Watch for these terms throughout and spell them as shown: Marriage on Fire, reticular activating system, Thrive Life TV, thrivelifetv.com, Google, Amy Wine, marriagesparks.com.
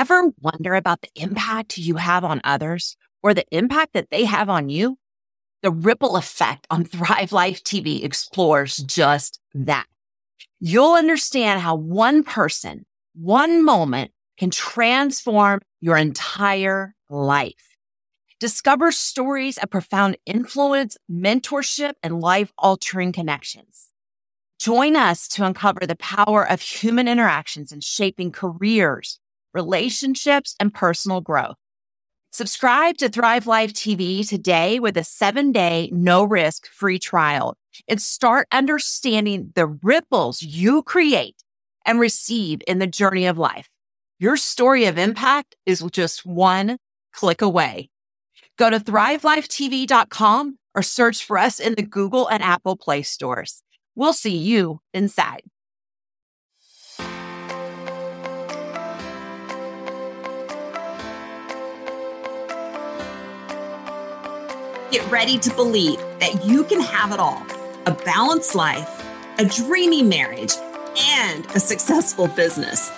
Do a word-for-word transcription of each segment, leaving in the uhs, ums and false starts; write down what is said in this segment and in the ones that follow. Ever wonder about the impact you have on others or the impact that they have on you? The ripple effect on Thrive Life T V explores just that. You'll understand how one person, one moment can transform your entire life. Discover stories of profound influence, mentorship, and life-altering connections. Join us to uncover the power of human interactions in shaping careers, relationships, and personal growth. Subscribe to Thrive Life T V today with a seven-day, no-risk free trial and start understanding the ripples you create and receive in the journey of life. Your story of impact is just one click away. Go to thrive life t v dot com or search for us in the Google and Apple Play stores. We'll see you inside. Get ready to believe that you can have it all: a balanced life, a dreamy marriage, and a successful business.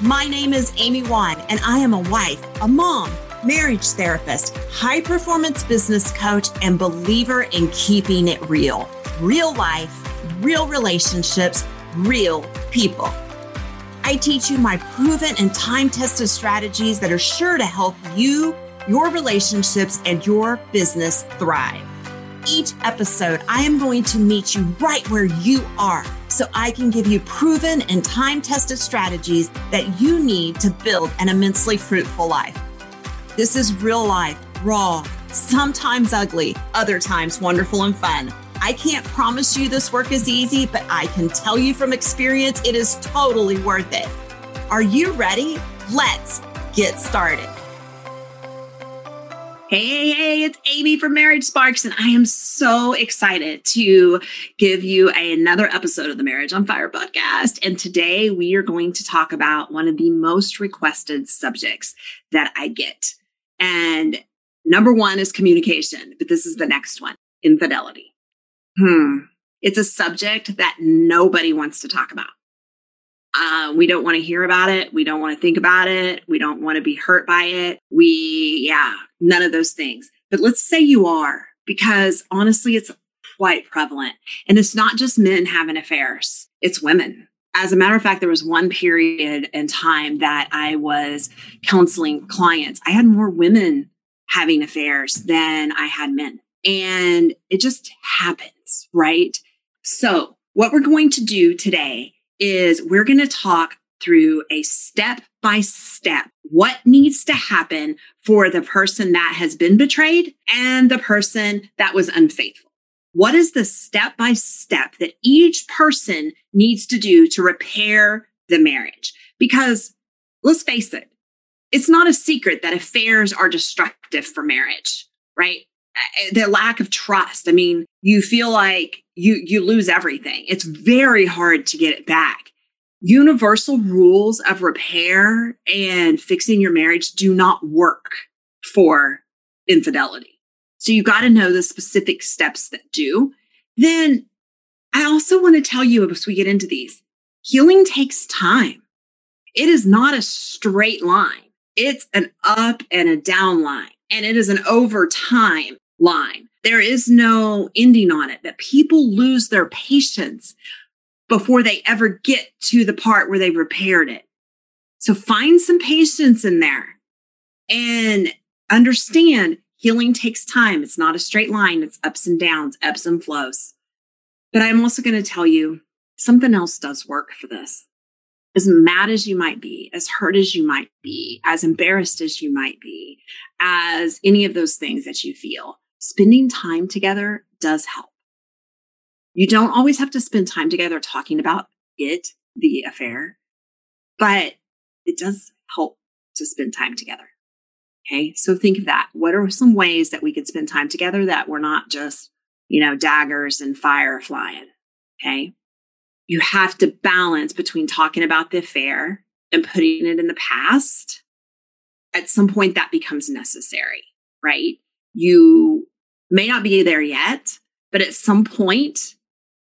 My name is Amy Wine, and I am a wife, a mom, marriage therapist, high-performance business coach, and believer in keeping it real. Real life, real relationships, real people. I teach you my proven and time-tested strategies that are sure to help you, your relationships, and your business thrive. Each episode, I am going to meet you right where you are so I can give you proven and time-tested strategies that you need to build an immensely fruitful life. This is real life, raw, sometimes ugly, other times wonderful and fun. I can't promise you this work is easy, but I can tell you from experience, it is totally worth it. Are you ready? Let's get started. Hey, hey, hey, it's Amy from Marriage Sparks, and I am so excited to give you another episode of the Marriage on Fire podcast. And today we are going to talk about one of the most requested subjects that I get. And number one is communication, but this is the next one: infidelity. Hmm. It's a subject that nobody wants to talk about. Uh, we don't want to hear about it. We don't want to think about it. We don't want to be hurt by it. We, yeah, none of those things. But let's say you are, because honestly, it's quite prevalent. And it's not just men having affairs, it's women. As a matter of fact, there was one period in time that I was counseling clients. I had more women having affairs than I had men. And it just happens, right? So what we're going to do today is we're going to talk through a step-by-step what needs to happen for the person that has been betrayed and the person that was unfaithful. What is the step-by-step that each person needs to do to repair the marriage? Because let's face it, it's not a secret that affairs are destructive for marriage, right? The lack of trust. I mean, you feel like you you lose everything. It's very hard to get it back. Universal rules of repair and fixing your marriage do not work for infidelity. So you got to know the specific steps that do. Then I also want to tell you, as we get into these, healing takes time. It is not a straight line. It's an up and a down line. And it is an over time line. There is no ending on it, that people lose their patience before they ever get to the part where they repaired it. So find some patience in there and understand healing takes time. It's not a straight line. It's ups and downs, ebbs and flows. But I'm also going to tell you something else does work for this. As mad as you might be, as hurt as you might be, as embarrassed as you might be, as any of those things that you feel, spending time together does help. You don't always have to spend time together talking about it, the affair, but it does help to spend time together. Okay. So think of that. What are some ways that we could spend time together that we're not just, you know, daggers and fire flying? Okay. You have to balance between talking about the affair and putting it in the past. At some point, that becomes necessary, right? You may not be there yet, but at some point,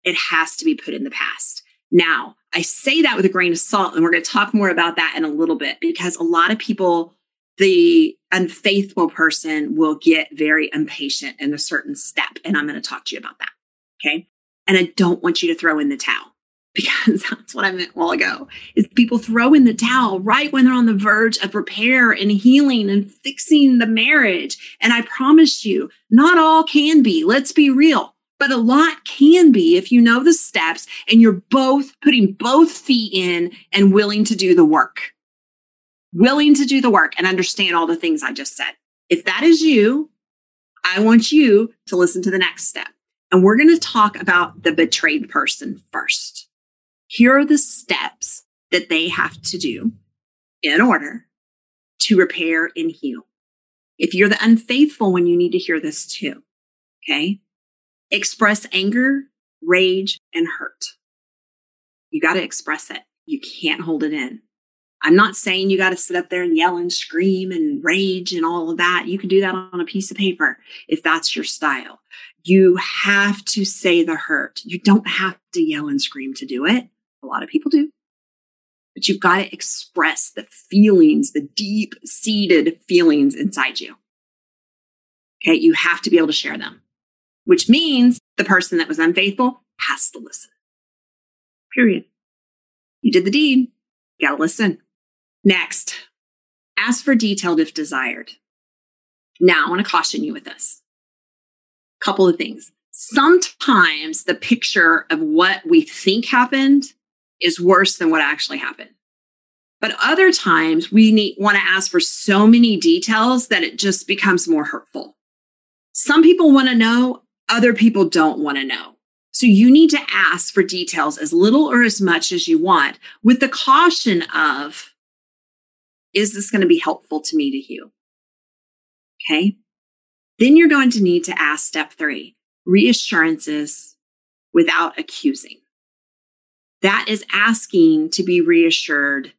it has to be put in the past. Now, I say that with a grain of salt, and we're going to talk more about that in a little bit, because a lot of people, the unfaithful person, will get very impatient in a certain step. And I'm going to talk to you about that. Okay. And I don't want you to throw in the towel, because that's what I meant a while ago, is people throw in the towel right when they're on the verge of repair and healing and fixing the marriage. And I promise you, not all can be, let's be real, but a lot can be if you know the steps and you're both putting both feet in and willing to do the work, willing to do the work and understand all the things I just said. If that is you, I want you to listen to the next step. And we're going to talk about the betrayed person first. Here are the steps that they have to do in order to repair and heal. If you're the unfaithful one, you need to hear this too. Okay. Express anger, rage, and hurt. You got to express it. You can't hold it in. I'm not saying you got to sit up there and yell and scream and rage and all of that. You can do that on a piece of paper if that's your style. You have to say the hurt. You don't have to yell and scream to do it. A lot of people do. But you've got to express the feelings, the deep-seated feelings inside you. Okay, you have to be able to share them, which means the person that was unfaithful has to listen. Period. You did the deed. You got to listen. Next, ask for detailed if desired. Now, I want to caution you with this. Couple of things. Sometimes the picture of what we think happened is worse than what actually happened. But other times we need, want to ask for so many details that it just becomes more hurtful. Some people want to know, other people don't want to know. So you need to ask for details as little or as much as you want, with the caution of, is this going to be helpful to me to heal? Okay. Then you're going to need to ask step three, reassurances without accusing. That is asking to be reassured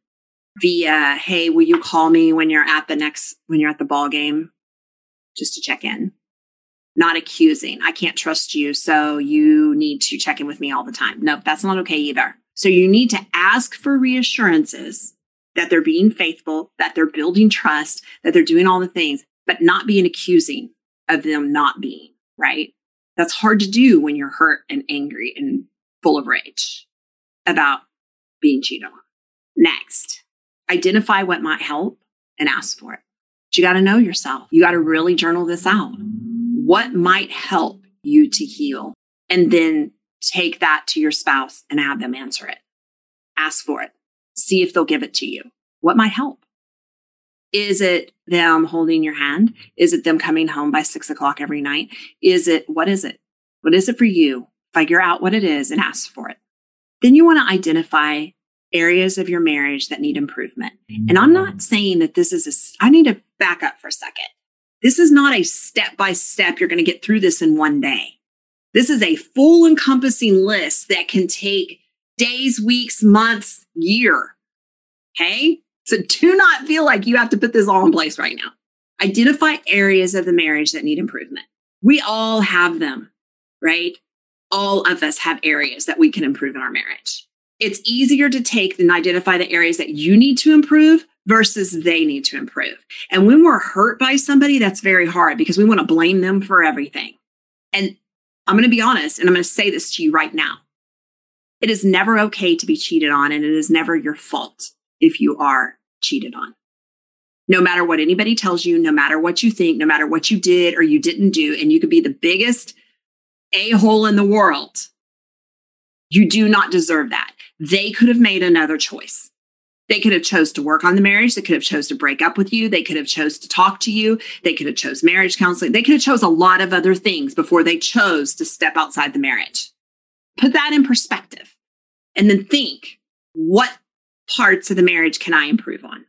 via, hey, will you call me when you're at the next, when you're at the ball game, just to check in, not accusing. I can't trust you, so you need to check in with me all the time. No, that's not okay either. So you need to ask for reassurances that they're being faithful, that they're building trust, that they're doing all the things, but not being accusing of them not being, right? That's hard to do when you're hurt and angry and full of rage about being cheated on. Next, identify what might help and ask for it. But you got to know yourself. You got to really journal this out. What might help you to heal? And then take that to your spouse and have them answer it. Ask for it. See if they'll give it to you. What might help? Is it them holding your hand? Is it them coming home by six o'clock every night? Is it, what is it? What is it for you? Figure out what it is and ask for it. Then you want to identify areas of your marriage that need improvement. And I'm not saying that this is, a, I need to back up for a second. This is not a step-by-step, you're going to get through this in one day. This is a full encompassing list that can take days, weeks, months, year. Okay? So do not feel like you have to put this all in place right now. Identify areas of the marriage that need improvement. We all have them, right? All of us have areas that we can improve in our marriage. It's easier to take than identify the areas that you need to improve versus they need to improve. And when we're hurt by somebody, that's very hard because we want to blame them for everything. And I'm going to be honest, and I'm going to say this to you right now. It is never okay to be cheated on, and it is never your fault if you are cheated on. No matter what anybody tells you, no matter what you think, no matter what you did or you didn't do, and you could be the biggest a-hole in the world, you do not deserve that. They could have made another choice. They could have chose to work on the marriage. They could have chose to break up with you. They could have chose to talk to you. They could have chose marriage counseling. They could have chose a lot of other things before they chose to step outside the marriage. Put that in perspective and then think, what parts of the marriage can I improve on?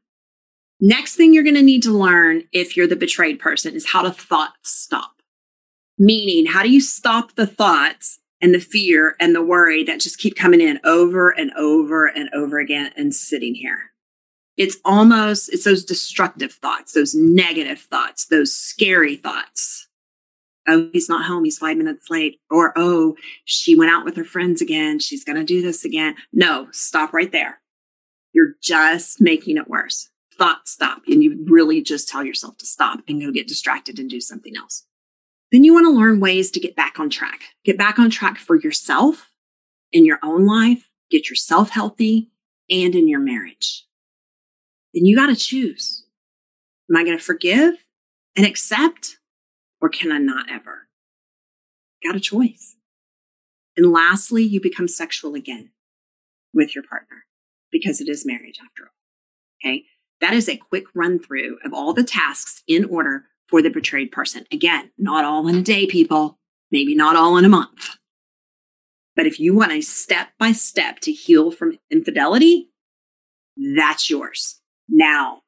Next thing you're going to need to learn if you're the betrayed person is how to thought stop. Meaning, how do you stop the thoughts and the fear and the worry that just keep coming in over and over and over again and sitting here? It's almost, it's those destructive thoughts, those negative thoughts, those scary thoughts. oh, he's not home. He's five minutes late. Or, oh, she went out with her friends again. She's going to do this again. No, stop right there. You're just making it worse. Thought stop. And you really just tell yourself to stop and go get distracted and do something else. Then you want to learn ways to get back on track. Get back on track for yourself in your own life. Get yourself healthy and in your marriage. Then you got to choose. Am I going to forgive and accept? Or can I not ever? Got a choice. And lastly, you become sexual again with your partner because it is marriage after all. Okay. That is a quick run through of all the tasks in order for the betrayed person. Again, not all in a day, people. Maybe not all in a month. But if you want a step by step to heal from infidelity, that's yours. Now,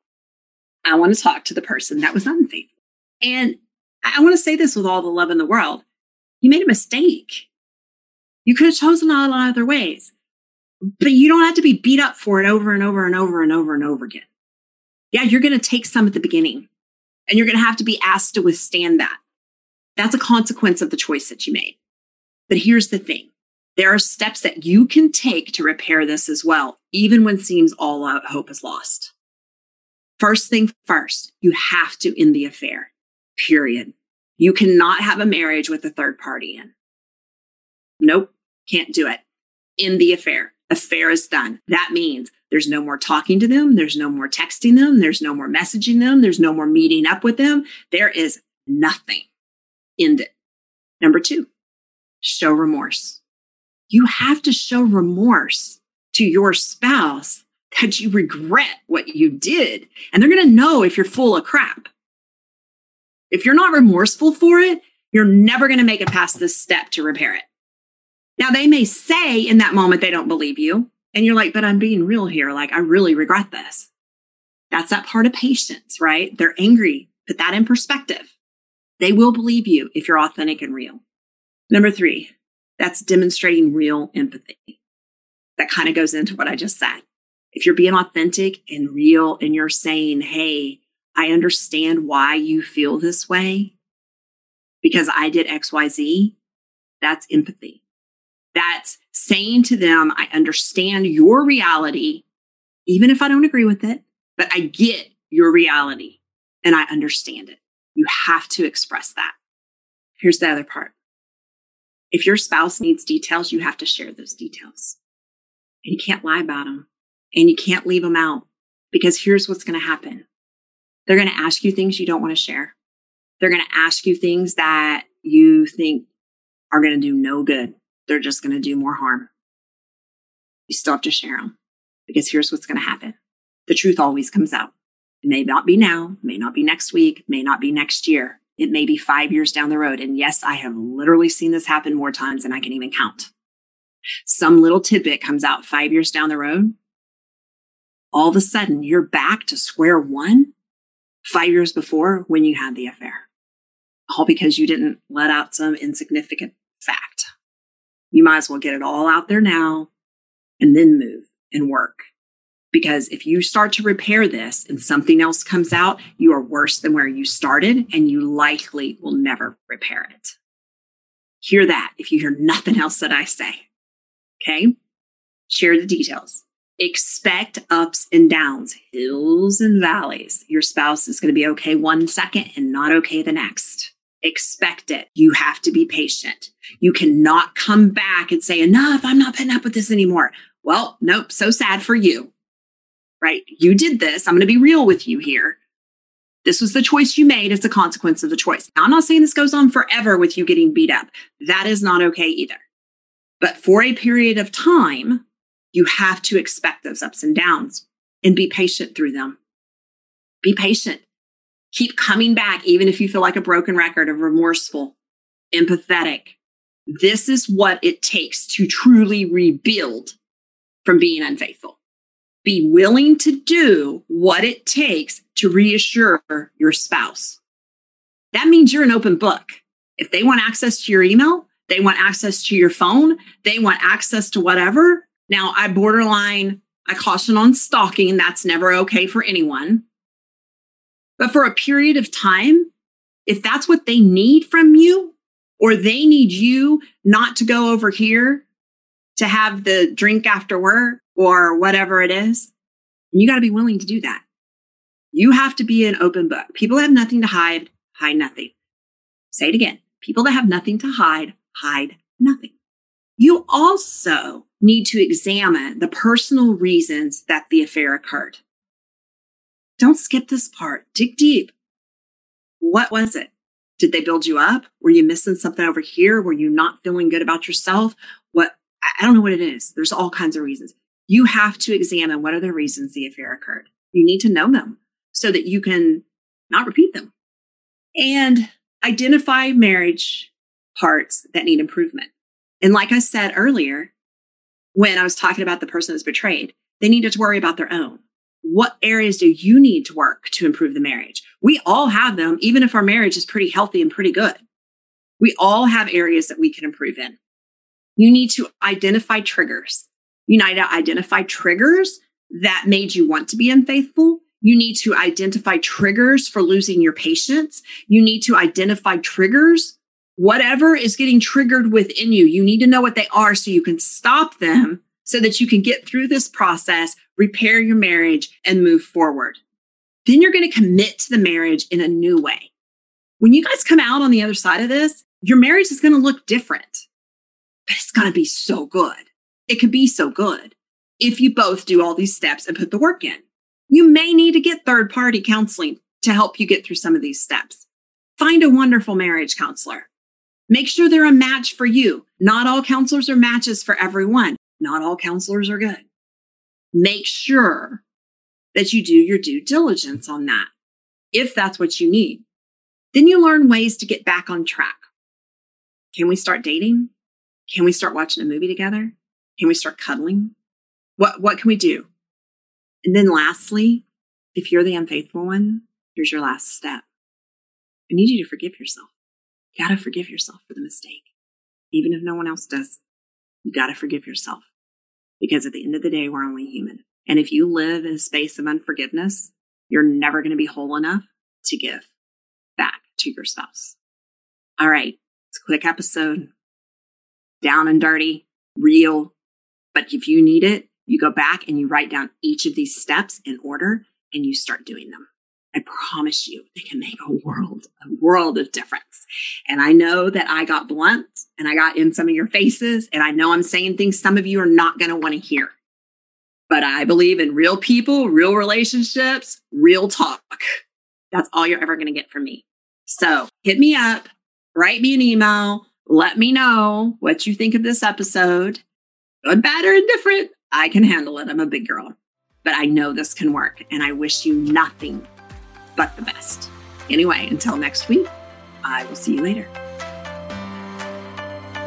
I want to talk to the person that was unfaithful. And I want to say this with all the love in the world. You made a mistake. You could have chosen a lot of other ways, but you don't have to be beat up for it over and over and over and over and over again. Yeah, you're going to take some at the beginning and you're going to have to be asked to withstand that. That's a consequence of the choice that you made. But here's the thing. There are steps that you can take to repair this as well, even when it seems all out hope is lost. First thing first, you have to end the affair. Period. You cannot have a marriage with a third party in. Nope, can't do it. End the affair. Affair is done. That means there's no more talking to them. There's no more texting them. There's no more messaging them. There's no more meeting up with them. There is nothing. End it. Number two, show remorse. You have to show remorse to your spouse that you regret what you did. And they're going to know if you're full of crap. If you're not remorseful for it, you're never going to make it past this step to repair it. Now, they may say in that moment they don't believe you. And you're like, but I'm being real here. Like, I really regret this. That's that part of patience, right? They're angry. Put that in perspective. They will believe you if you're authentic and real. Number three, that's demonstrating real empathy. That kind of goes into what I just said. If you're being authentic and real and you're saying, hey, I understand why you feel this way because I did X, Y, Z. That's empathy. That's saying to them, I understand your reality, even if I don't agree with it, but I get your reality and I understand it. You have to express that. Here's the other part. If your spouse needs details, you have to share those details. And you can't lie about them and you can't leave them out because here's what's going to happen. They're going to ask you things you don't want to share. They're going to ask you things that you think are going to do no good. They're just going to do more harm. You still have to share them because here's what's going to happen. The truth always comes out. It may not be now, may not be next week, may not be next year. It may be five years down the road. And yes, I have literally seen this happen more times than I can even count. Some little tidbit comes out five years down the road. All of a sudden, you're back to square one. Five years before when you had the affair, all because you didn't let out some insignificant fact. You might as well get it all out there now and then move and work. Because if you start to repair this and something else comes out, you are worse than where you started and you likely will never repair it. Hear that if you hear nothing else that I say. Okay? Share the details. Expect ups and downs, hills and valleys. Your spouse is going to be okay one second and not okay the next. Expect it. You have to be patient. You cannot come back and say, enough, I'm not putting up with this anymore. Well, nope, so sad for you, right? You did this. I'm going to be real with you here. This was the choice you made. It's a consequence of the choice. Now, I'm not saying this goes on forever with you getting beat up. That is not okay either. But for a period of time, you have to expect those ups and downs and be patient through them. Be patient. Keep coming back, even if you feel like a broken record of remorseful, empathetic. This is what it takes to truly rebuild from being unfaithful. Be willing to do what it takes to reassure your spouse. That means you're an open book. If they want access to your email, they want access to your phone, they want access to whatever. Now, I borderline, I caution on stalking. That's never okay for anyone. But for a period of time, If that's what they need from you, or they need you not to go over here to have the drink after work or whatever it is, you got to be willing to do that. You have to be an open book. People have nothing to hide, hide nothing. Say it again. People that have nothing to hide, hide nothing. You also need to examine the personal reasons that the affair occurred. Don't skip this part. Dig deep. What was it? Did they build you up? Were you missing something over here? Were you not feeling good about yourself? What? I don't know what it is. There's all kinds of reasons. You have to examine what are the reasons the affair occurred. You need to know them so that you can not repeat them. And identify marriage parts that need improvement. And like I said earlier, when I was talking about the person that's betrayed, they needed to worry about their own. What areas do you need to work to improve the marriage? We all have them, even if our marriage is pretty healthy and pretty good. We all have areas that we can improve in. You need to identify triggers. You need to identify triggers that made you want to be unfaithful. You need to identify triggers for losing your patience. You need to identify triggers. Whatever is getting triggered within you, you need to know what they are so you can stop them so that you can get through this process, repair your marriage, and move forward. Then you're going to commit to the marriage in a new way. When you guys come out on the other side of this, your marriage is going to look different, but it's going to be so good. It could be so good if you both do all these steps and put the work in. You may need to get third-party counseling to help you get through some of these steps. Find a wonderful marriage counselor. Make sure they're a match for you. Not all counselors are matches for everyone. Not all counselors are good. Make sure that you do your due diligence on that, if that's what you need. Then you learn ways to get back on track. Can we start dating? Can we start watching a movie together? Can we start cuddling? What, what can we do? And then lastly, if you're the unfaithful one, here's your last step. I need you to forgive yourself. You got to forgive yourself for the mistake. Even if no one else does, you got to forgive yourself. Because at the end of the day, we're only human. And if you live in a space of unforgiveness, you're never going to be whole enough to give back to your spouse. All right, it's a quick episode. Down and dirty, real. But if you need it, you go back and you write down each of these steps in order and you start doing them. I promise you, they can make a world, a world of difference. And I know that I got blunt and I got in some of your faces, and I know I'm saying things some of you are not going to want to hear. But I believe in real people, real relationships, real talk. That's all you're ever going to get from me. So hit me up, write me an email, let me know what you think of this episode. Good, bad, or indifferent, I can handle it. I'm a big girl, but I know this can work, and I wish you nothing but the best. Anyway, until next week, I will see you later.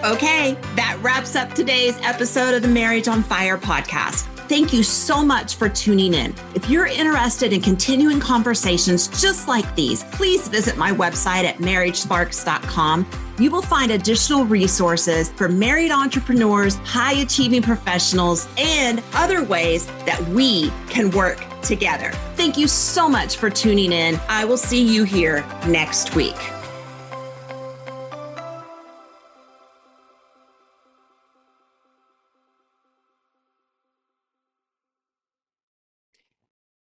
Okay, that wraps up today's episode of the Marriage on Fire podcast. Thank you so much for tuning in. If you're interested in continuing conversations just like these, please visit my website at marriage sparks dot com. You will find additional resources for married entrepreneurs, high-achieving professionals, and other ways that we can work together. Thank you so much for tuning in. I will see you here next week.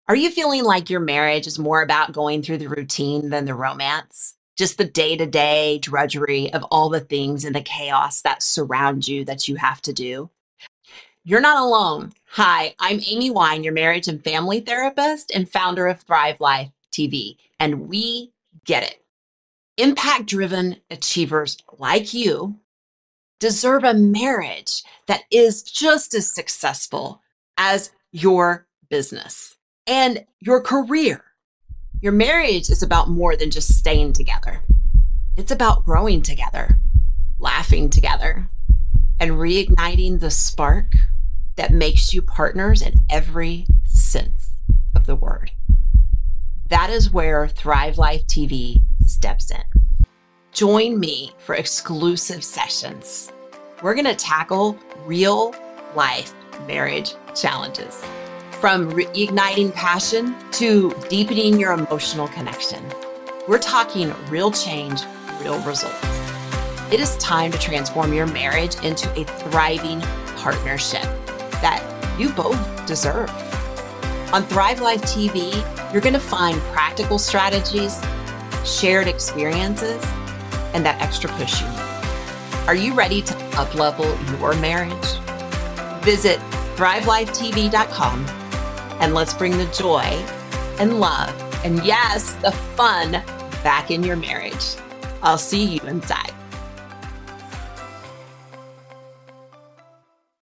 Are you feeling like your marriage is more about going through the routine than the romance? Just the day-to-day drudgery of all the things and the chaos that surround you that you have to do? You're not alone. Hi, I'm Amy Wine, your marriage and family therapist and founder of Thrive Life T V, and we get it. Impact-driven achievers like you deserve a marriage that is just as successful as your business and your career. Your marriage is about more than just staying together. It's about growing together, laughing together, and reigniting the spark that makes you partners in every sense of the word. That is where Thrive Life T V steps in. Join me for exclusive sessions. We're going to tackle real life marriage challenges. From reigniting passion to deepening your emotional connection. We're talking real change, real results. It is time to transform your marriage into a thriving partnership that you both deserve. On Thrive Life T V, you're going to find practical strategies, shared experiences, and that extra push you need. Are you ready to up-level your marriage? Visit thrive life t v dot com and let's bring the joy and love and, yes, the fun back in your marriage. I'll see you inside.